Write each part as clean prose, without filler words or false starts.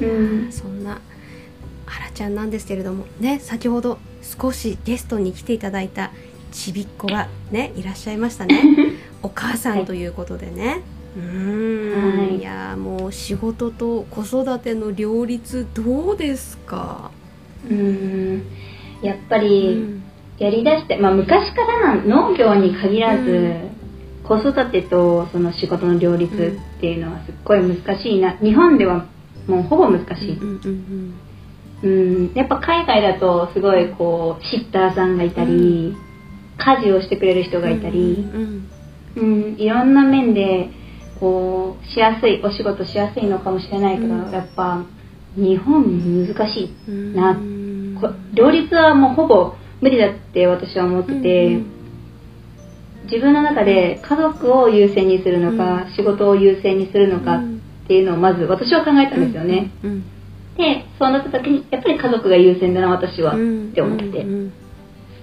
うん、そんなあらちゃんなんですけれどもね、先ほど少しゲストに来ていただいたちびっ子がねいらっしゃいましたねお母さんということでね、はい、はい、いやもう仕事と子育ての両立どうですか？やっぱりやりだして、まあ、昔から農業に限らず、子育てとその仕事の両立っていうのはすっごい難しいな、日本ではもうほぼ難しい、やっぱ海外だとすごいこうシッターさんがいたり、家事をしてくれる人がいたり、いろんな面でこうしやすい、お仕事しやすいのかもしれないけど、やっぱ日本難しいな、両立はもうほぼ無理だって私は思ってて、自分の中で家族を優先にするのか、仕事を優先にするのかっていうのをまず私は考えたんですよね、でそうなった時にやっぱり家族が優先だな私はって思って、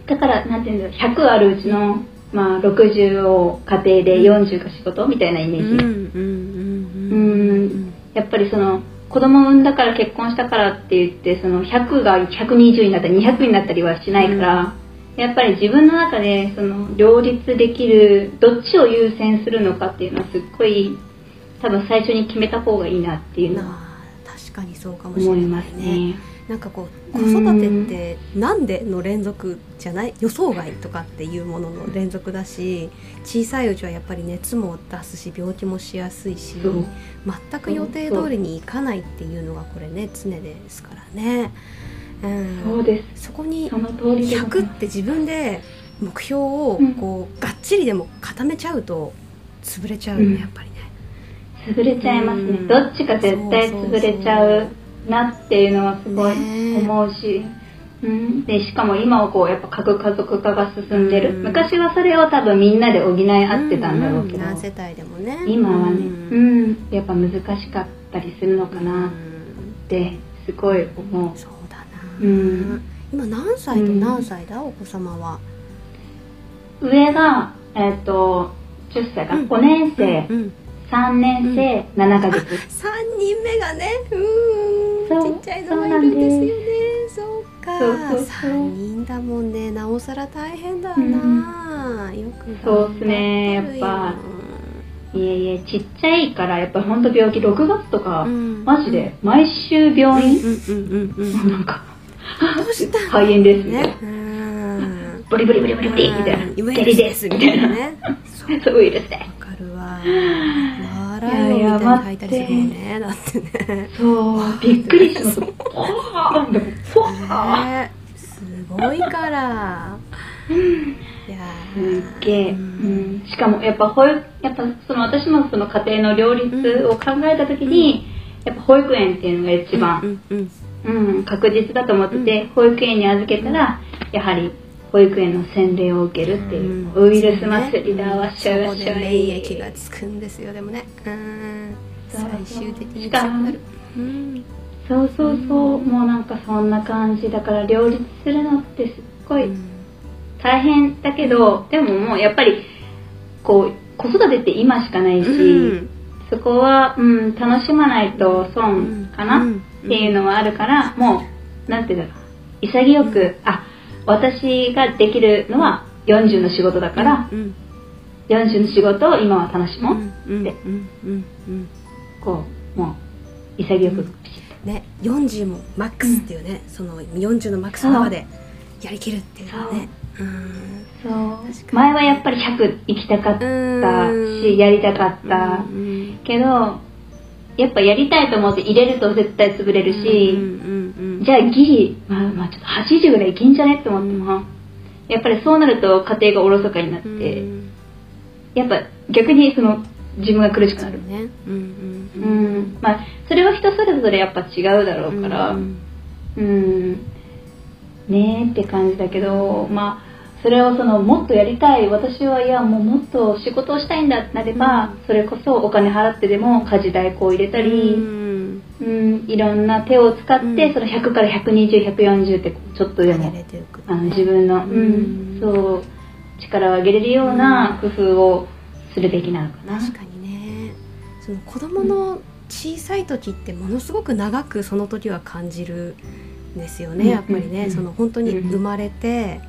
だからなんていうんだろう、100あるうちの、まあ、60を家庭で40が仕事みたいなイメージ、やっぱりその子供を産んだから結婚したからって言ってその100が120になったり200になったりはしないから、やっぱり自分の中でその両立できるどっちを優先するのかっていうのはすっごい多分最初に決めた方がいいなっていうのは確かにそうかもしれないね。なんかこう子育てってなんでの連続じゃない、予想外とかっていうものの連続だし、小さいうちはやっぱり熱も出すし病気もしやすいし、全く予定通りにいかないっていうのがこれね常ですからね、そうです。そこに100って自分で目標をこうがっちりでも固めちゃうと潰れちゃうね、やっぱりね潰れちゃいますね、どっちか絶対潰れちゃうなっていうのはすごい思うし、でしかも今はこうやっぱ核家族化が進んでる、昔はそれを多分みんなで補い合ってたんだろうけど、何世帯でもね今はね、やっぱ難しかったりするのかなってすごい思う、そうだな、今何歳と何歳だ、お子様は？上が10歳か5年生、3年生、7ヶ月、3人目がね、ちっちゃいのがいるんですよね。そうか、3人だもんね、なおさら大変だな、よくそうですね、やっぱちっちゃいからやっぱりほんと病気、6月とかマジで毎週病院、なんか肺炎ですね、ブリブリブリブリブリみたいな、デリですみたいなね、ウイルスでやばって、そうびっくりします。すごいから。すっげえ。しかもやっぱその私もその家庭の両立を考えた時に、やっぱ保育園っていうのが一番確実だと思ってて、保育園に預けたらやはり。保育園の洗礼を受けるっていう、ウイルス祭りだわっしゃいわっしゃい、免疫がつくんですよでもね、最終的に強くなる、そうそうそう、もうなんかそんな感じだから両立するのってすっごい大変だけど、でももうやっぱりこう子育てって今しかないし、そこは、楽しまないと損かなっていうのはあるから、もうなんていうんだろう、潔く、私ができるのは40の仕事だから、40の仕事を今は楽しもうって、こうもう潔く、ね、40もマックスっていうね、その40のマックスのままでやりきるっていうね、前はやっぱり100行きたかったしやりたかったけど、やっぱやりたいと思って入れると絶対潰れるし、じゃあギリ、まあちょっと80ぐらいいけんじゃねって思っても、やっぱりそうなると家庭がおろそかになって、やっぱ逆にその自分が苦しくなる、まあそれは人それぞれやっぱ違うだろうから、ねえって感じだけど、まあそれをそのもっとやりたい、私はいやもうもっと仕事をしたいんだってなれば、それこそお金払ってでも家事代行を入れたり、いろんな手を使って、その100から120、140ってちょっとでも、自分の、そう力を上げれるような工夫をするべきなのかな。確かにね、その子供の小さい時ってものすごく長くその時は感じるんですよね、やっぱりね、その本当に生まれて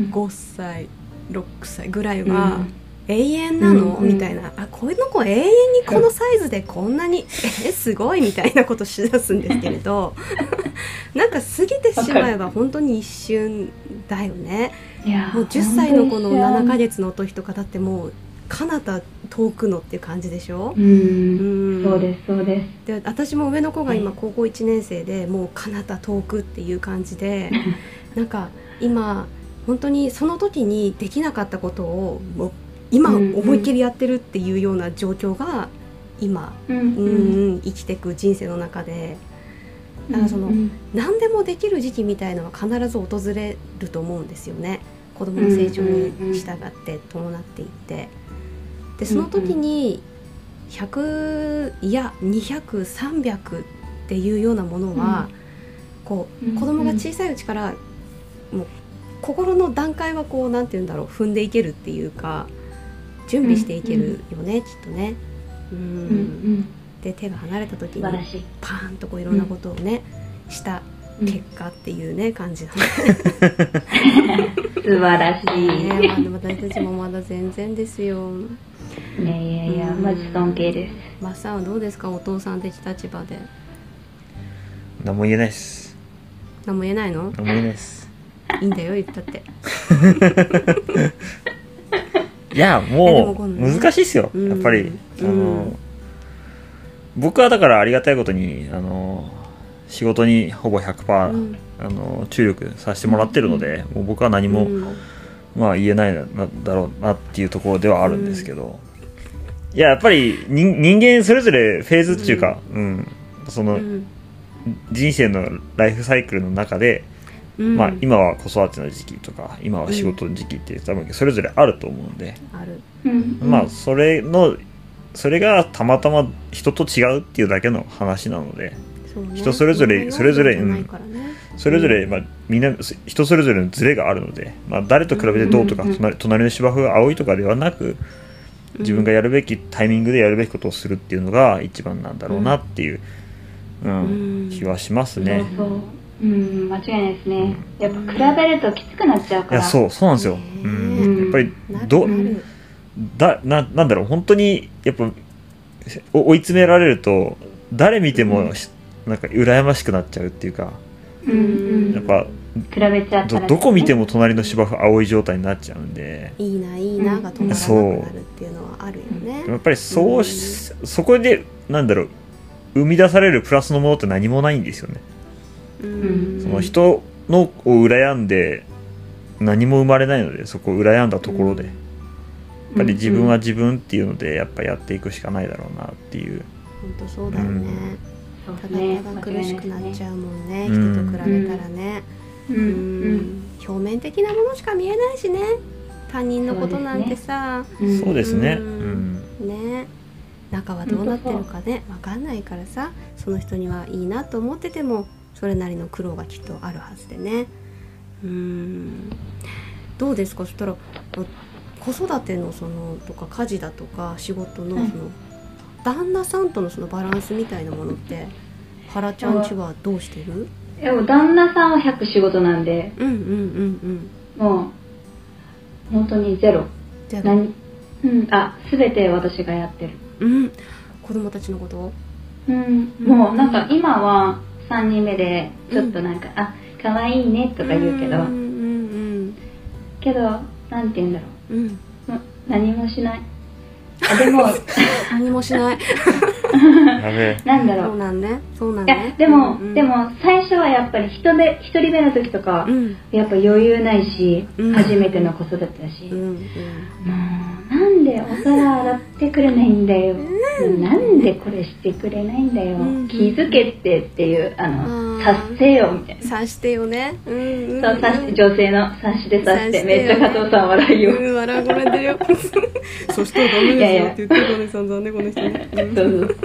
5歳6歳ぐらいは永遠なの、みたいな、あ、この子永遠にこのサイズでこんなにすごいみたいなことしだすんですけれどなんか過ぎてしまえば本当に一瞬だよね。もう10歳の子の7ヶ月の時とかだってもう彼方遠くのっていう感じでしょ。そうですそうです。で、私も上の子が今高校1年生で、もう彼方遠くっていう感じでなんか今本当にその時にできなかったことをもう今思いっきりやってるっていうような状況が今、生きていく人生の中で、だからその何でもできる時期みたいなのは必ず訪れると思うんですよね、子どもの成長に従って伴っていって。でその時に100いや200、300っていうようなものは、こう子どもが小さいうちからもう心の段階はこうなんて言うんだろう、踏んでいけるっていうか準備していけるよね、きっとね。で手が離れた時にパーンとこういろんなことをね、した結果っていうね、感じだね素晴らしいね。まあ、私たちもまだ全然ですよ。いやいやいや、マジ尊敬です。マッサンはどうですか、お父さん的立場で。何も言えないです。何も言えないの。何も言えないです。いいんだよ、言ったっていや、もう難しいですよ、やっぱり。僕はだからありがたいことに仕事にほぼ 100% 注力させてもらってるので、もう僕は何も、まあ、言えないだろうなっていうところではあるんですけど、いや、やっぱり人間それぞれフェーズっていうか、その人生のライフサイクルの中で、まあ、今は子育ての時期とか今は仕事の時期って多分それぞれあると思うんで、まあそれがたまたま人と違うっていうだけの話なので、人それぞれまあみんな人それぞれのズレがあるので、まあ、誰と比べてどうとか、隣の芝生が青いとかではなく、自分がやるべきタイミングでやるべきことをするっていうのが一番なんだろうなっていう、気はしますね。間違いないですね。やっぱ比べるときつくなっちゃうから。いや、そうなんですよ。やっぱりなんだろう、本当にやっぱ追い詰められると誰見てもなんか羨ましくなっちゃうっていうか、やっぱ比べちゃったら、どこ見ても隣の芝生青い状態になっちゃうんで、いいないいなが止まらなくなるっていうのはあるよね。やっぱりそこでなんだろう、生み出されるプラスのものって何もないんですよね。その人のを羨んで何も生まれないので、そこを羨んだところでやっぱり自分は自分っていうのでやっぱやっていくしかないだろうなっていう。本当そうだよね。ただただ苦しくなっちゃうもんね、人と比べたらね。表面的なものしか見えないしね、他人のことなんてさ。そうですね。ね、中はどうなってるかね、分かんないからさ、その人にはいいなと思っててもそれなりの苦労がきっとあるはずでね。どうですか、そしたら子育てのそのとか家事だとか仕事のその旦那さんとのそのバランスみたいなものって原ちゃんちはどうしてる？でも旦那さんは100仕事なんで、もう本当にゼロ。全て私がやってる。子供たちのことを。もうなんか今は3人目でちょっとなんか、あ、可愛いねとか言うけど、なんて言うんだろう、何もしない。あ、でも何もしないなんだろう、そうなんね、そうなんね。でも最初はやっぱり一人目の時とかやっぱ余裕ないし、初めての子育てだし、もうなんでお皿洗ってくれないんだよ、なんでこれしてくれないんだよ、気づけてっていう、察せよみたいな。察してよね。そう、女性の察して察して、めっちゃ加藤さん笑いよ。笑いごめんだよ。そしてダメですよって言って、ごめんさん残念この人。そう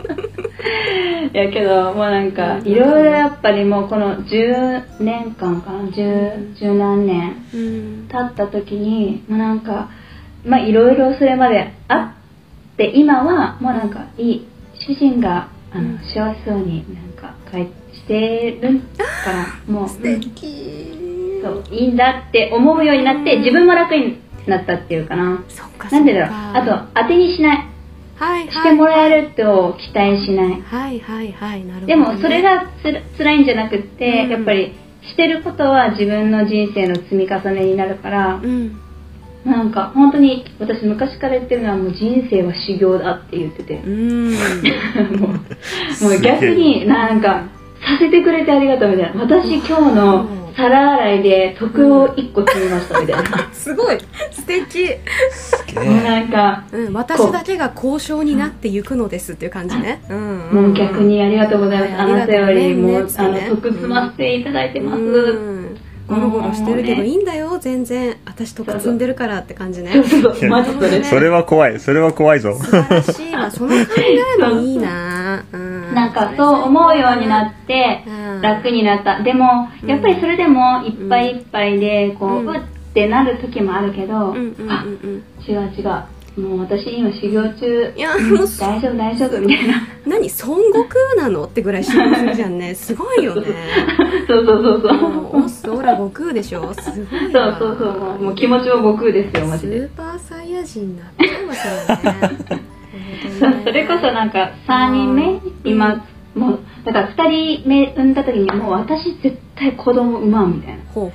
いやけど、もうなんかいろいろやっぱりもうこの10年間かな、十何年経った時に、もうなんかまあいろいろそれまであって、今はもうなんかいい主人が幸せそうになんかしてるからもう素敵、そういいんだって思うようになって、自分も楽になったっていうかな。なんでだろう、あと当てにしない、してもらえると期待しない。でもそれが辛いんじゃなくって、やっぱりしてることは自分の人生の積み重ねになるから、なんか本当に私昔から言ってるのはもう人生は修行だって言ってて、もう逆になんかさせてくれてありがとうみたいな。私今日の皿洗いで徳を1個積みましたみたいな、すごい素敵。なんか私だけが交渉になっていくのですっていう感じね。もう逆にありがとうございます、あなたよりも徳積ませていただいてます、ゴロゴロしてるけどいいんだよ、全然私とか積んでるからって感じね。それは怖い、それは怖いぞ。素晴らしいわ、その考えもいいな。なんかそう思うようになって楽になった。でもやっぱりそれでもいっぱいいっぱいでこううってなる時もあるけど、あ、違う違う、もう私今修行中、いやもう大丈夫大丈夫みたいな、何孫悟空なのってぐらい修行するじゃんね。すごいよね。そうそうそうそう、オスオラ悟空でしょ、すごい。そうそうそう、もう気持ちは悟空ですよマジで。スーパーサイヤ人になっちゃいましたね。それこそなんか3人目、今もうだから2人目産んだ時にもう私絶対子供産まんみたいな、もう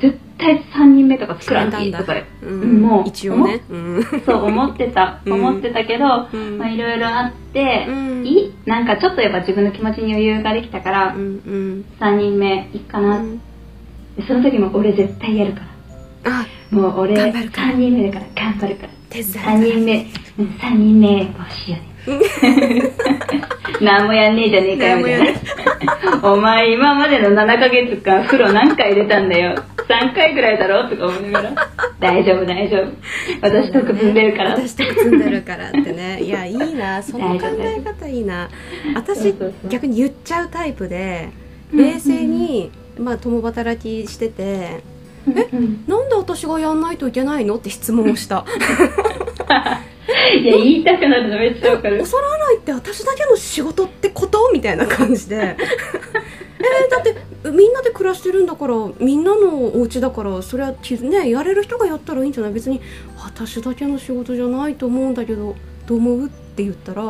絶対3人目とか作らないとか、もう一応ねそう思ってたけど、いろいろあってなんかちょっとやっぱ自分の気持ちに余裕ができたから3人目いっかな。その時も俺絶対やるから、もう俺3人目だから頑張るから3人目こうしよう、何もやんねえじゃねえかよみたいな。お前今までの7ヶ月間風呂何回入れたんだよ、3回ぐらいだろとか思いながら、大丈夫大丈夫私とく積んでるから、私とく積んでるからってね。いやいいな、その考え方いいな。私逆に言っちゃうタイプで、冷静にまあ共働きしてて、え、なんで私がやんないといけないのって質問をした。いや言いたくなるのめっちゃわかる。お皿洗いって私だけの仕事ってことみたいな感じで、だってみんなで暮らしてるんだから、みんなのお家だから、それはねやれる人がやったらいいんじゃない、別に私だけの仕事じゃないと思うんだけどどう思うって言ったら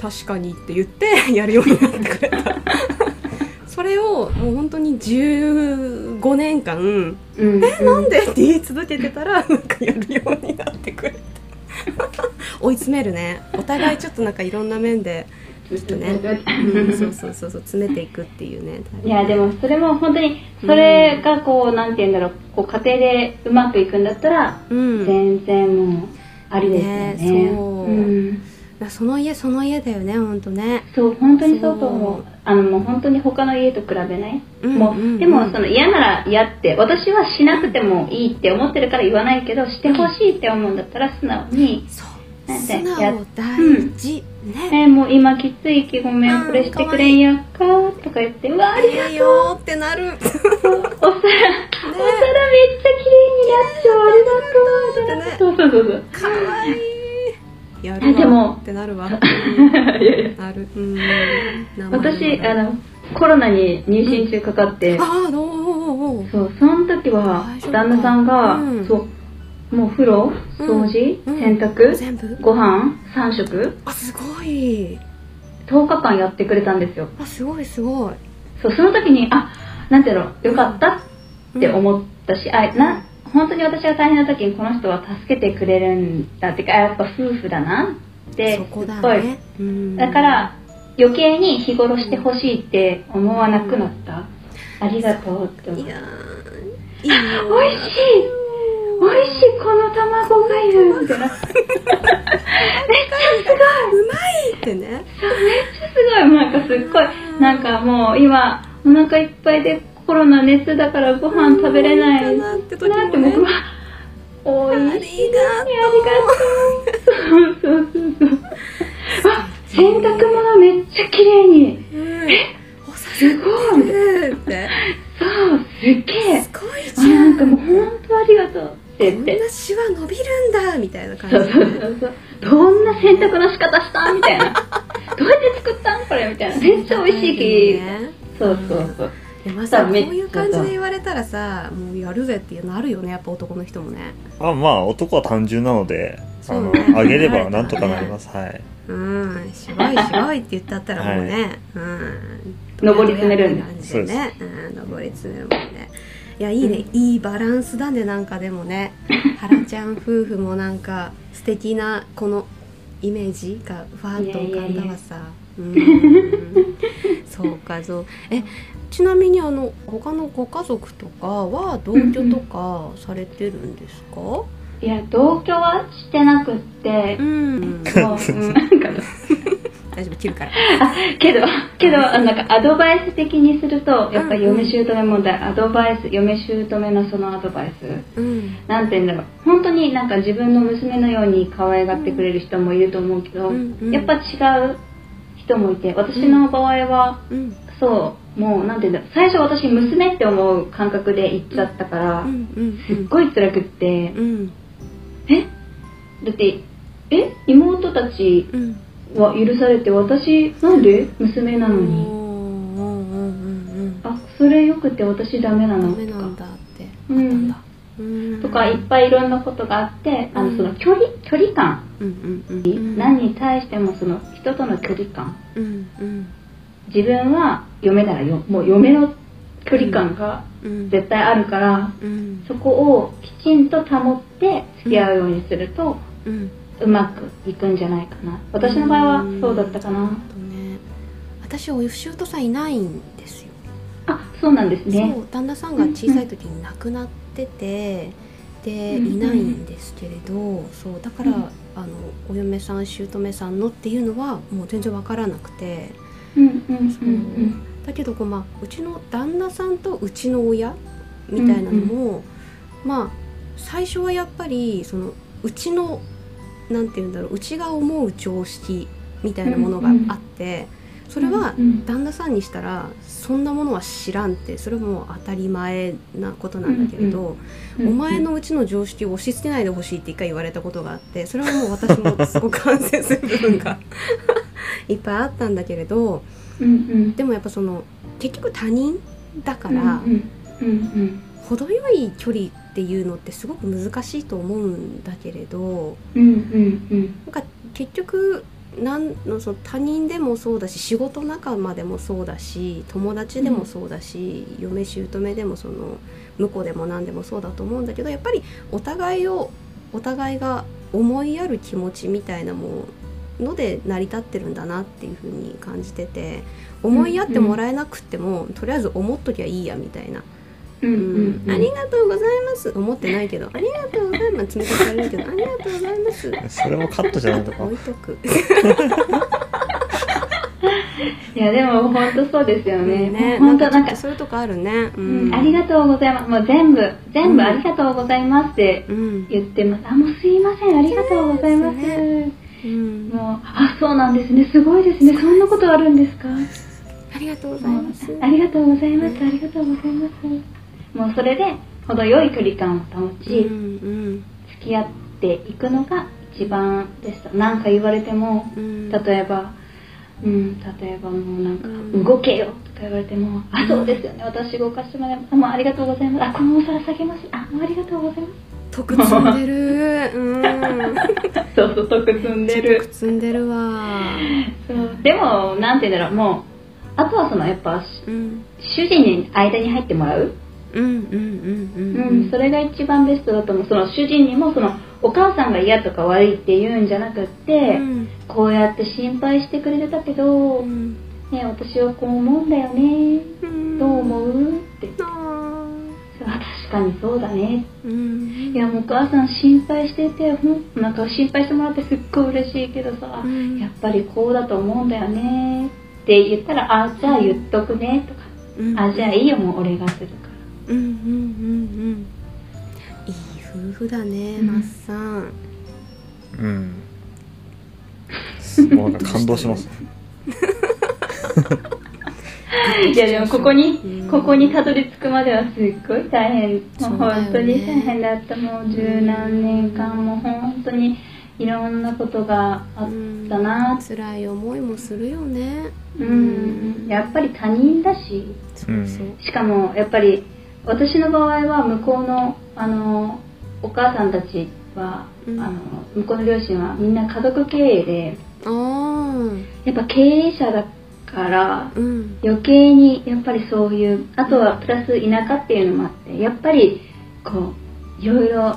確かにって言ってやるようになってくれた。それをもう本当に15年間、え、なんでって言い続けてたら、なんかやるようになってくれて追い詰めるね、お互いちょっとなんかいろんな面でちょっとね、そうそうそうそう詰めていくっていうね。いやでもそれも本当にそれがこう、なんて言うんだろう、こう家庭でうまくいくんだったら、全然もうありですよね。そう、その家その家だよね、本当ね。そう、本当にそうと思う。もう本当に他の家と比べない。もうでもその嫌なら嫌って、私はしなくてもいいって思ってるから言わないけど、してほしいって思うんだったら素直に。そう。素直大事ね。もう今きつい気ごめんこれしてくれんやかとか言って、うわありがとうよってなる。お皿めっちゃ綺麗になっちゃう、ありがとう。そうそうそう。可愛い。やるわってなるわ。私コロナに妊娠中かかって、その時は旦那さんがもう風呂、掃除、洗濯、ご飯3食すごい10日間やってくれたんですよ。すごいすごい。その時にあ、なんていうの、よかったって思ったし、本当に私が大変な時にこの人は助けてくれるんだってか、やっぱ夫婦だなってすごい。だから余計に日頃してほしいって思わなくなった。ありがとうって思う。いやー、いいよー。おいしい、おいしい、この卵がいるみたいな。めっちゃすごい。うまいってね。そうめっちゃすごい、なんかすっごい、なんかもう今お腹いっぱいで。コロナ熱だからご飯食べれないなって時もね、僕はおいしいね、ありがとう。そうあ、洗濯物めっちゃ綺麗に、すごいって、そうすげえ、すごいじゃん、なんかもう本当ありがとう。って言って、こんなシワ伸びるんだみたいな感じで、どんな洗濯の仕方したみたいなどうやって作ったんこれみたいな、めっちゃ美味しいき、そうそうそう。でもさ、こういう感じで言われたらさ、もうやるぜってなるよね、やっぱ男の人もね。あ、まあ男は単純なので、あげればなんとかなります。はい。うん、しばいしばいって言ったったらもうね、登り詰めるんだ。そうですね。登り詰めるもんね。いや、いいね、いいバランスだね、なんかでもね、ハラちゃん夫婦もなんか素敵なこのイメージがファーッと浮かんだわさ。そうか、そう。ちなみに他のご家族とかは同居とかされてるんですか？いや、同居はしてなくって、大丈夫切るから。けどなんかアドバイス的にすると、やっぱり嫁姑問題、アドバイス、嫁姑のそのアドバイス、なんて言うんだろう、本当になんか自分の娘のように可愛がってくれる人もいると思うけど、やっぱ違う人もいて、私の場合は、そうもうなんて言うんだろう、最初私娘って思う感覚で行っちゃったから、すっごい辛くって。だって妹たちは許されて、私なんで娘なのに、あ、それよくて私ダメなのとかいっぱいいろんなことがあって、その距離感、何に対してもその人との距離感、自分は嫁ならもう嫁の距離感が絶対あるから、そこをきちんと保って付き合うようにすると、うまくいくんじゃないかな。私の場合はそうだったかな。私弟さんいないんですよ。あ、そうなんですね。そう、旦那さんが小さい時に亡くなってて、でいないんですけれど、そうだから、お嫁さん姑さんのっていうのはもう全然わからなくて、だけどこう、まあ、うちの旦那さんとうちの親みたいなのも、まあ最初はやっぱりそのうちのなんて言うんだろう、うちが思う常識みたいなものがあって、それは旦那さんにしたらそんなものは知らんって、それはもう当たり前なことなんだけれど、お前のうちの常識を押し付けないでほしいって一回言われたことがあって、それはもう私もすごく反省する部分がいっぱいあったんだけれど。でもやっぱその結局他人だから程よい距離っていうのってすごく難しいと思うんだけれど、なんか結局その他人でもそうだし、仕事仲間でもそうだし、友達でもそうだし、嫁姑でもその婿でも何でもそうだと思うんだけど、やっぱりお互いが思いやる気持ちみたいなもんので成り立ってるんだなっていう風に感じてて、思いやってもらえなくっても、とりあえず思っときゃいいやみたいな、ありがとうございます思ってないけど、ありがとうございます冷たくされるけど、ありがとうございます、それもカットじゃないとか置いとくいやでも本当そうですよね。本当なんかそういうとこあるね。ありがとうございます、もう全部ありがとうございますって言ってます。あ、もうすいません、ありがとうございます、もう、あ、そうなんですね、すごいですね、そんなことあるんですか、ありがとうございます、ありがとうございます、ありがとうございます、もうそれで程よい距離感を保ち、付き合っていくのが一番でした。なんか言われても、例えばもうなんか動けよとか言われても、あ、そうですよね、私動かしてもらえます、もうありがとうございます、あ、このお皿下げます、あ、もうありがとうございます、得積んでる、そうそう、得積んでる、得積んでるわ。そうでもなんて言うんだろう、もうあとはそのやっぱ、主人に間に入ってもらう、それが一番ベストだと思う。その主人にもそのお母さんが嫌とか悪いって言うんじゃなくって、こうやって心配してくれてたけど、ね、私はこう思うんだよね、どう思うって。確かにそうだね、いやもうお母さん心配してて、なんか心配してもらってすっごい嬉しいけどさ、やっぱりこうだと思うんだよねって言ったら、あ、じゃあ言っとくねとか、あ、じゃあいいよ、もう俺がするから、いい夫婦だね、マッサン。もうなんか感動しますいやでもここにたどり着くまではすっごい大変、もう本当に大変だった。もう十何年間も本当にいろんなことがあったな。辛い思いもするよね。うん、やっぱり他人だし、そうそう、しかもやっぱり私の場合は向こうのお母さんたちは、向こうの両親はみんな家族経営で、やっぱ経営者だから余計にやっぱりそういう、あとはプラス田舎っていうのもあって、やっぱりこういろいろ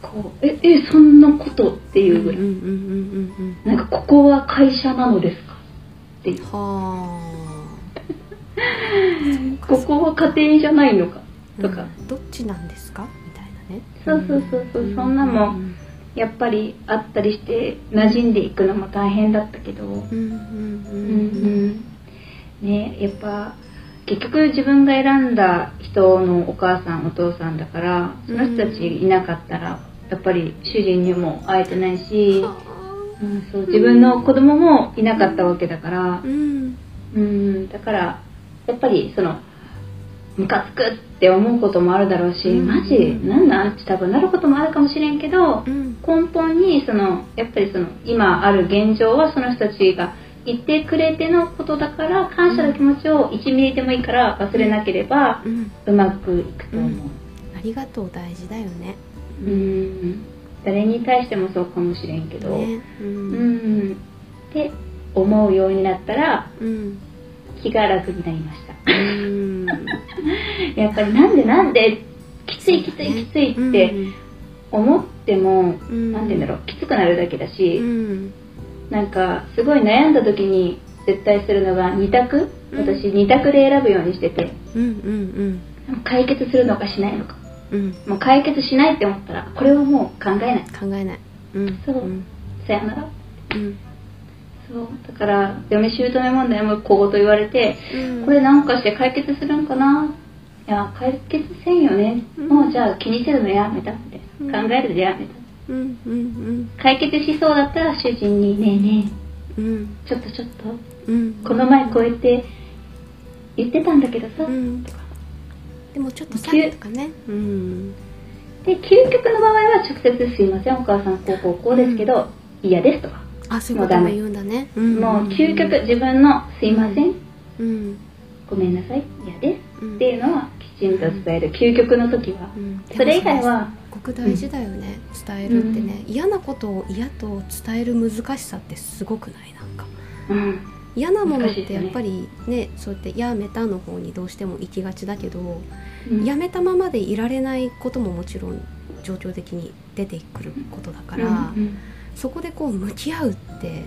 こうそんなことっていうぐらい、なんかここは会社なのですかっていう、ここは家庭じゃないのかとか、どっちなんですかみたいなね。そうそんなもやっぱりあったりして、馴染んでいくのも大変だったけど、ね、やっぱ結局自分が選んだ人のお母さんお父さんだから、その人たちいなかったらやっぱり主人にも会えてないし、そう自分の子供もいなかったわけだから、だからやっぱりそのムカつくって思うこともあるだろうし、マジなんなんって多分なることもあるかもしれんけど、根本にそのやっぱりその今ある現状はその人たちが言ってくれてのことだから、感謝の気持ちを1ミリでもいいから忘れなければうまくいくと思う。ありがとう大事だよね。誰に対してもそうかもしれんけど、って思うようになったら、気が楽になりました。やっぱりなんできついって思っても、なんて言うんだろう、きつくなるだけだし、なんかすごい悩んだ時に絶対するのが2択、私2択で選ぶようにしてて、解決するのかしないのか、もう解決しないって思ったらこれはもう考えない、そうさよなら、そうだから嫁姑問題も小言言われて、これなんかして解決するんかな、いや解決せんよね、もうじゃあ気にせるのやめたって、考えるのやめた、解決しそうだったら主人にねえねえ、ちょっと、この前こうやって言ってたんだけどさ、とか、でもちょっとさとかね、で究極の場合は直接すいませんお母さんこうですけど嫌ですとか、もうダメ、もう究極自分のすいません、ごめんなさい嫌ですっていうのはきちんと伝える、究極の時は。それ以外はすごく大事だよね、伝えるってね。嫌なことを嫌と伝える難しさってすごくない？なんか嫌なものってやっぱりね、そうやってやめたの方にどうしても行きがちだけど、やめたままでいられないことももちろん情緒的に出てくることだから、そこでこう向き合うって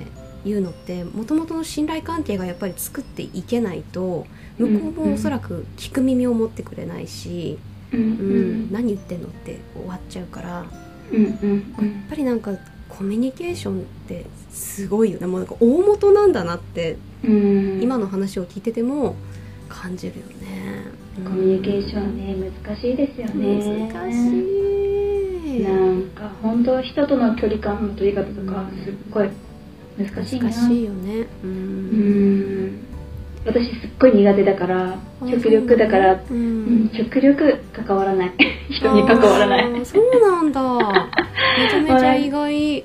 いうのって、もともとの信頼関係がやっぱり作っていけないと、向こうもおそらく聞く耳を持ってくれないし、何言ってんのって終わっちゃうから、やっぱりなんかコミュニケーションってすごいよね。もうなんか大元なんだなって、今の話を聞いてても感じるよね。コミュニケーションね、難しいですよね。難しい。なんか本当人との距離感の取り方とかすっごい難しいな。難しいよね。私すっごい苦手だから、極力関わらない、人に関わらない。そうなんだ。めちゃめちゃ意外。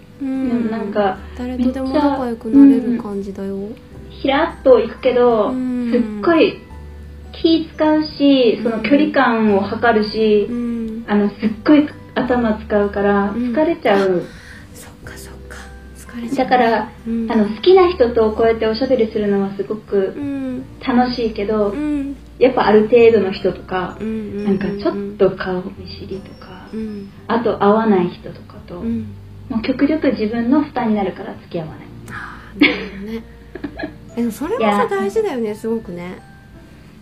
なんか誰とでも仲良くなれる感じだよ。ひらっと行くけど、すっごい気使うし、その距離感を測るし、すっごい頭使うから疲れちゃう。だから、好きな人とこうやっておしゃべりするのはすごく楽しいけど、やっぱある程度の人とか、なんかちょっと顔見知りとか、あと合わない人とかと、もう極力自分の負担になるから付き合わない。でもそれもさ大事だよね、すごくね。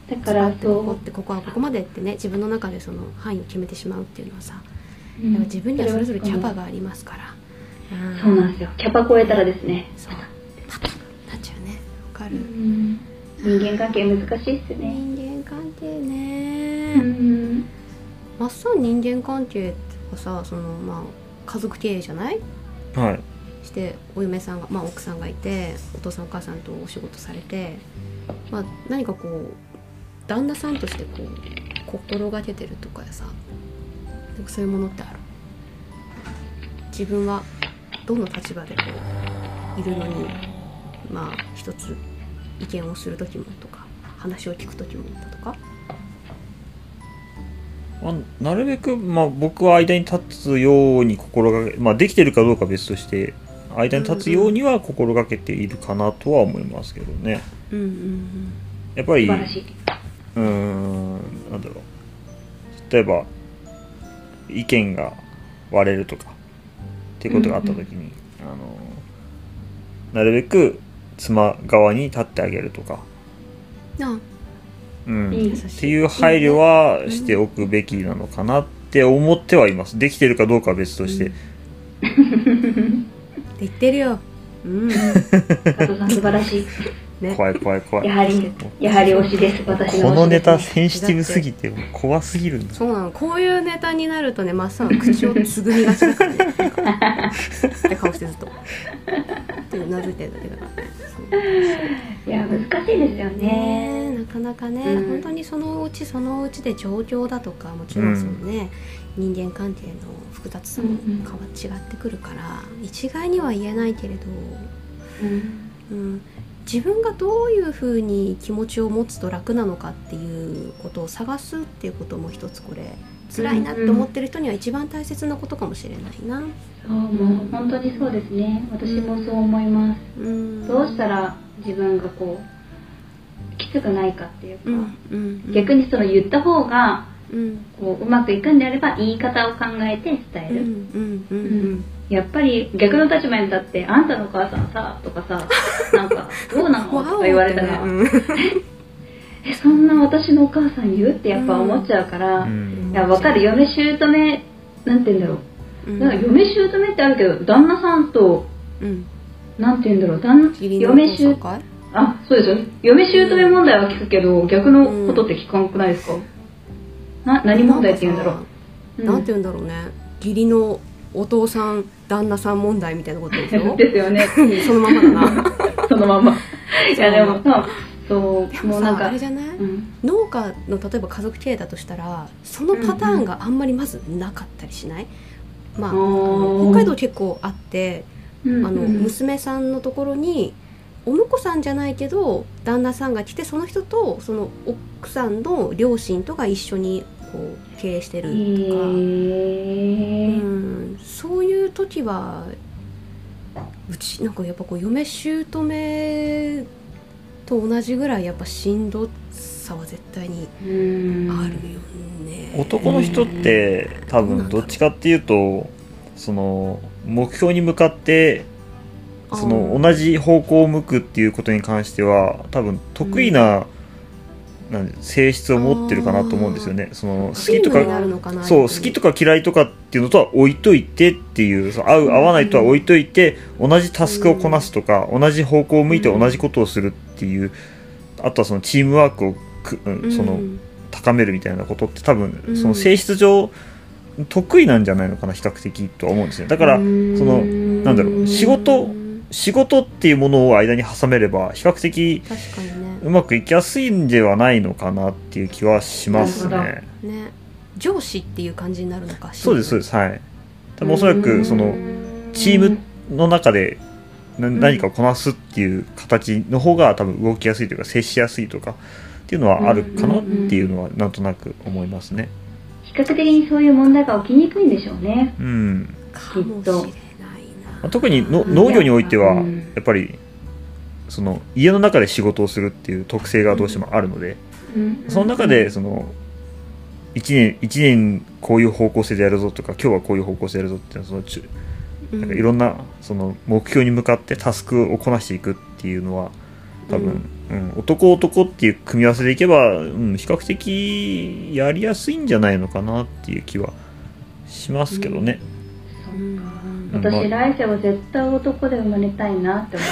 だからここはここまでってね、自分の中でその範囲を決めてしまうっていうのはさ、自分にはそれぞれキャパがありますから。そうなんですよ。キャパ超えたらですね、そうなっちゃうね。わかる。人間関係難しいっすね。人間関係ね。マッサン人間関係とかさ、そのまあ家族経営じゃない？はい。してお嫁さんが、まあ奥さんがいて、お父さんお母さんとお仕事されて、まあ、何かこう旦那さんとしてこう心がけてるとかさ、なんかそういうものってある？自分はどの立場でこういるのに、まあ一つ意見をするときもとか話を聞くときもだとか、なるべく、まあ、僕は間に立つように心がけ、まあ、できてるかどうかは別として間に立つようには心がけているかなとは思いますけどね、うんうんうん、やっぱり素晴らしい。なんだろう、例えば意見が割れるとかっていうことがあった時に、うんうん、なるべく妻側に立ってあげるとか、うん、っていう配慮はしておくべきなのかなって思ってはいます。できてるかどうかは別として、うん、できてるよ、うん、加藤さん素晴らしい、ね、怖いやはり推しです。私の推しです。このネタセンシティブすぎて怖すぎるんだ。そうなの、こういうネタになるとね、まっさんは口をつぐみがちだからねって顔してずっとうなずいてるだけだからいや難しいですよね、なかなかね、うん、本当にそのうちで状況だとか、もちろんそのね、うん、人間関係の複雑さも違ってくるから、うんうん、一概には言えないけれど、うんうん、自分がどういうふうに気持ちを持つと楽なのかっていうことを探すっていうことも一つ、これ辛いなって思ってる人には一番大切なことかもしれないな。そう、もう本当にそうですね。私もそう思います、うん、どうしたら自分がこうきつくないかっていうか、うんうんうん、逆にその言った方が、うん、こううまくいくんであれば言い方を考えて伝える、うんうんうんうん、やっぱり逆の立場に立って、あんたのお母さんさとかさなんかどうなのとか言われたらそんな私のお母さん言うってやっぱ思っちゃうから、うん、いや分かる、嫁姑なんて言うんだろう、うん、だから嫁姑ってあるけど、旦那さんと、うん、なんて言うんだろう、嫁姑、あ、そうですよね、嫁姑問題は聞くけど、逆のことって聞かなくないですか、うん、何問題って言うんだろう、なんて言うんだろうね、義理のお父さん旦那さん問題みたいなことでしょですよねそのままだなそのままいやでもさ、そう、でもさ、もうなんかあれじゃない、うん、農家の例えば家族経営だとしたら、そのパターンがあんまりまずなかったりしない、うんうん、まあ、北海道結構あって、うんうん、娘さんのところにお婿さんじゃないけど旦那さんが来て、その人とその奥さんの両親とが一緒にこう経営してるとか、うん、そういう時はうちなんかやっぱこう嫁姑と同じぐらいやっぱしんどさは絶対にあるよね。男の人って多分どっちかっていうと、その目標に向かってその同じ方向を向くっていうことに関しては多分得意な、うん、なんで性質を持ってるかなと思うんですよね。その好きとか嫌いとかっていうのとは置いといてっていう、その合う合わないとは置いといて、同じタスクをこなすとか、同じ方向を向いて同じことをするっていう、あとはそのチームワークをその高めるみたいなことって多分その性質上得意なんじゃないのかな、比較的とは思うんですよ。だからそのなんだろう、仕事っていうものを間に挟めれば比較的うまくいきやすいんではないのかなっていう気はしますね。上司っていう感じになるのか。そうです、はい。多分おそらくそのチームの中で何かをこなすっていう形の方が多分動きやすいというか接しやすいとかっていうのはあるかなっていうのはなんとなく思いますね。比較的にそういう問題が起きにくいんでしょうね。うん。きっと。特に農業においてはやっぱりその家の中で仕事をするっていう特性がどうしてもあるので、その中でその1年こういう方向性でやるぞとか、今日はこういう方向性でやるぞっていう、そのなんかいろんなその目標に向かってタスクをこなしていくっていうのは多分、うん、男っていう組み合わせでいけば、うん、比較的やりやすいんじゃないのかなっていう気はしますけどね。私来世は絶対男で生まれたいなって思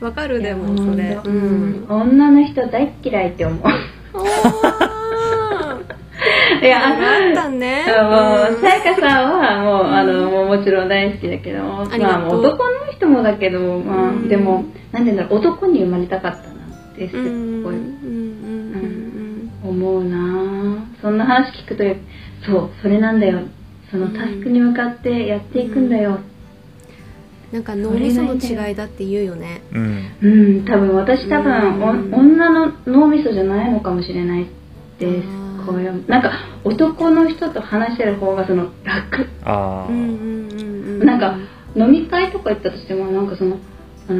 う。わかる、でもそれ、うん、女の人大嫌いって思う。いやあったね。さやかさんはもうもちろん大好きだけど、まあ男の人もだけど、まあでもなんていうんだろう、男に生まれたかったなってすごい思うな。そんな話聞くと、そうそれなんだよ。そのタスクに向かってやっていくんだよ。なんか脳みその違いだって言うよね。うん、多分私女の脳みそじゃないのかもしれないです。これなんか男の人と話してる方がその楽。なんか飲み会とか行ったとしてもなんかそのな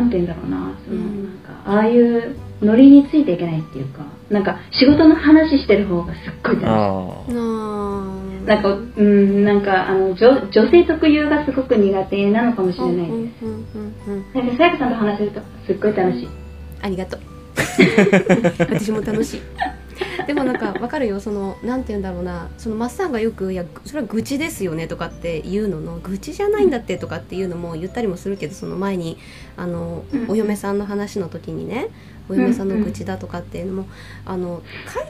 んて言うんだろうな、そのなんかああいうノリについていけないっていうか、なんか仕事の話してる方がすっごい楽しい。女性特有がすごく苦手なのかもしれないです。なんかさやかさんと話するとすっごい楽しい。ありがとう。私も楽しい。でもなんかわかるよ、そのなんて言うんだろうな、そのマッサンがよくいやそれは愚痴ですよねとかっていうのの愚痴じゃないんだってとかっていうのも言ったりもするけど、その前にお嫁さんの話の時にね、お嫁さんの愚痴だとかっていうのも解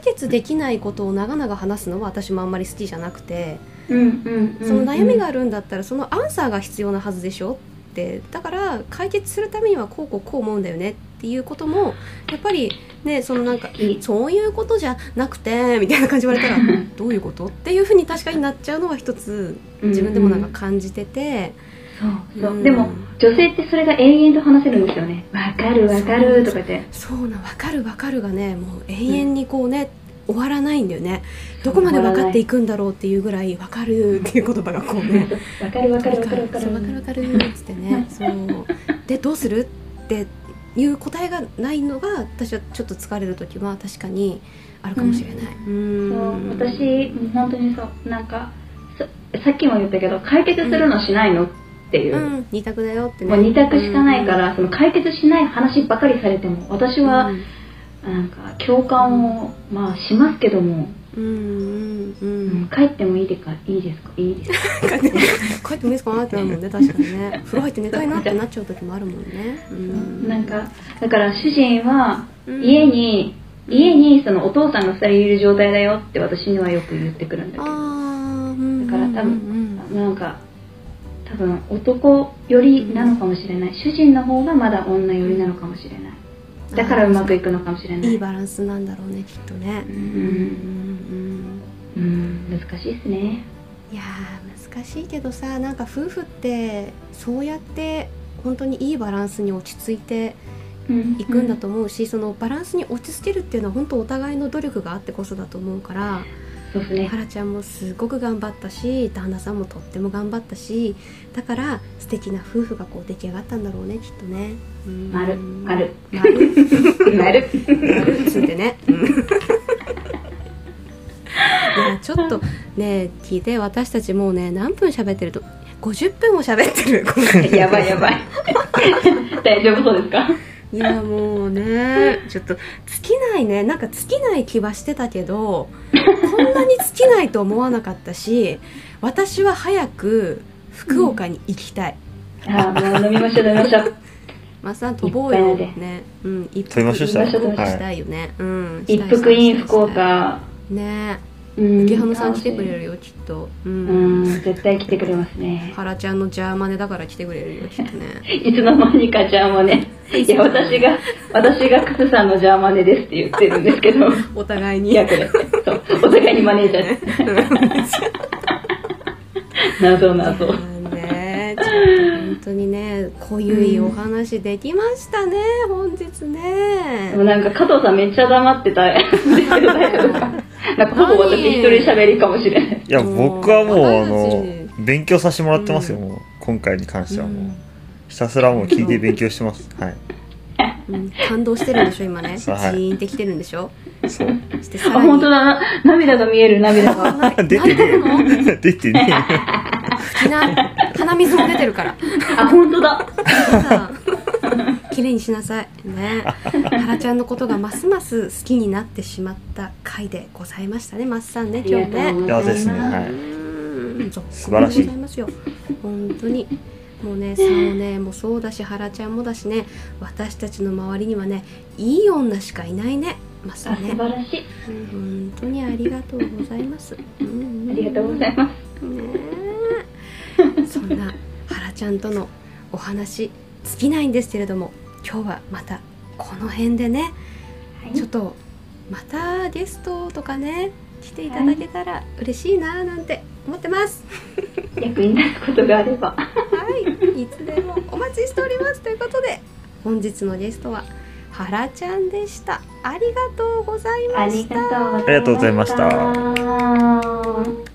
決できないことを長々話すのは私もあんまり好きじゃなくて、その悩みがあるんだったらそのアンサーが必要なはずでしょって、だから解決するためにはこうこうこう思うんだよねっていうこともやっぱりね、そのなんかそういうことじゃなくてみたいな感じ言われたらどういうことっていうふうに確かになっちゃうのは一つ自分でもなんか感じてて、そうでも女性ってそれが永遠と話せるんですよね。わかるわかるとかって、そうなわかるわかるがね、もう永遠にこうね、終わらないんだよね。どこまで分かっていくんだろうっていうぐらい分かるっていう言葉がこうね、分かる分かる分かる分かる分かるっつってね、そうでどうするっていう答えがないのが私はちょっと疲れる時は確かにあるかもしれない。そう私本当にそうなんかさっきも言ったけど、解決するのしないのっていう、二択だよってね、もう二択しかないから、その解決しない話ばかりされても私はなんか共感をまあしますけども、帰ってもいいですか帰ってもいいですかってなるもんね。確かにね、風呂入って寝たいなってなっちゃう時もあるもんね。なんかだから主人は家にそのお父さんが2人いる状態だよって私にはよく言ってくるんだけど、だから多分男寄りなのかもしれない、主人の方がまだ女寄りなのかもしれない、だからうまくいくのかもしれない。いいバランスなんだろうね、きっとね。難しいですね。いや難しいけどさ、なんか夫婦ってそうやって本当にいいバランスに落ち着いていくんだと思うし、そのバランスに落ち着けるっていうのは本当お互いの努力があってこそだと思うから、ハラちゃんもすごく頑張ったし、旦那さんもとっても頑張ったし、だから素敵な夫婦がこう出来上がったんだろうね、きっとね。まるつってね。ちょっとね聞いて、私たちもうね何分喋ってると50分も喋ってる今回。やばい大丈夫そうですか？いやもうねちょっと尽きないね、なんか尽きない気はしてたけどこんなに尽きないと思わなかったし、私は早く福岡に行きたい。もう飲みましょう飲みましょう。マッサン飛ぼうよね。一服したいよね。一服イン福岡ね。池花さん来てくれるよきっと。絶対来てくれますね。ハラちゃんのジャーマネだから来てくれるよきっとね。いつの間にかジャーマネ。いや私がクスさんのジャーマネですって言ってるんですけど。お互いに。お互いにマネージャーです。謎。ね、ちょっと本当にね濃いお話できましたね、本日ね。でもなんか加藤さんめっちゃ黙ってた。なんかほぼ私一人喋りかもしれない。いや僕はもう勉強させてもらってますよ。もう今回に関してはもうひたすらもう聞いて勉強してます。はい。感動してるんでしょ今ね。ジーンってきてるんでしょ。そう。あ本当だ、涙が見える、涙が出てね。鼻水も出てるから。あ本当だ。綺麗にしなさいね。ハラちゃんのことがますます好きになってしまった回でございましたね、マッサンね今日ね。いやですね、はい。素晴らしい。本当にもうね、もうそうだしハラちゃんもだしね、私たちの周りにはねいい女しかいないね。ますね。素晴らしい。本当にありがとうございます。ありがとうございます。そんなはらちゃんとのお話尽きないんですけれども、今日はまたこの辺でね、はい、ちょっとまたゲストとかね来ていただけたら嬉しいななんて思ってます。役に立つことがあれば、はい、いつでもお待ちしておりますということで、本日のゲストははらちゃんでした。ありがとうございました。ありがとうございました。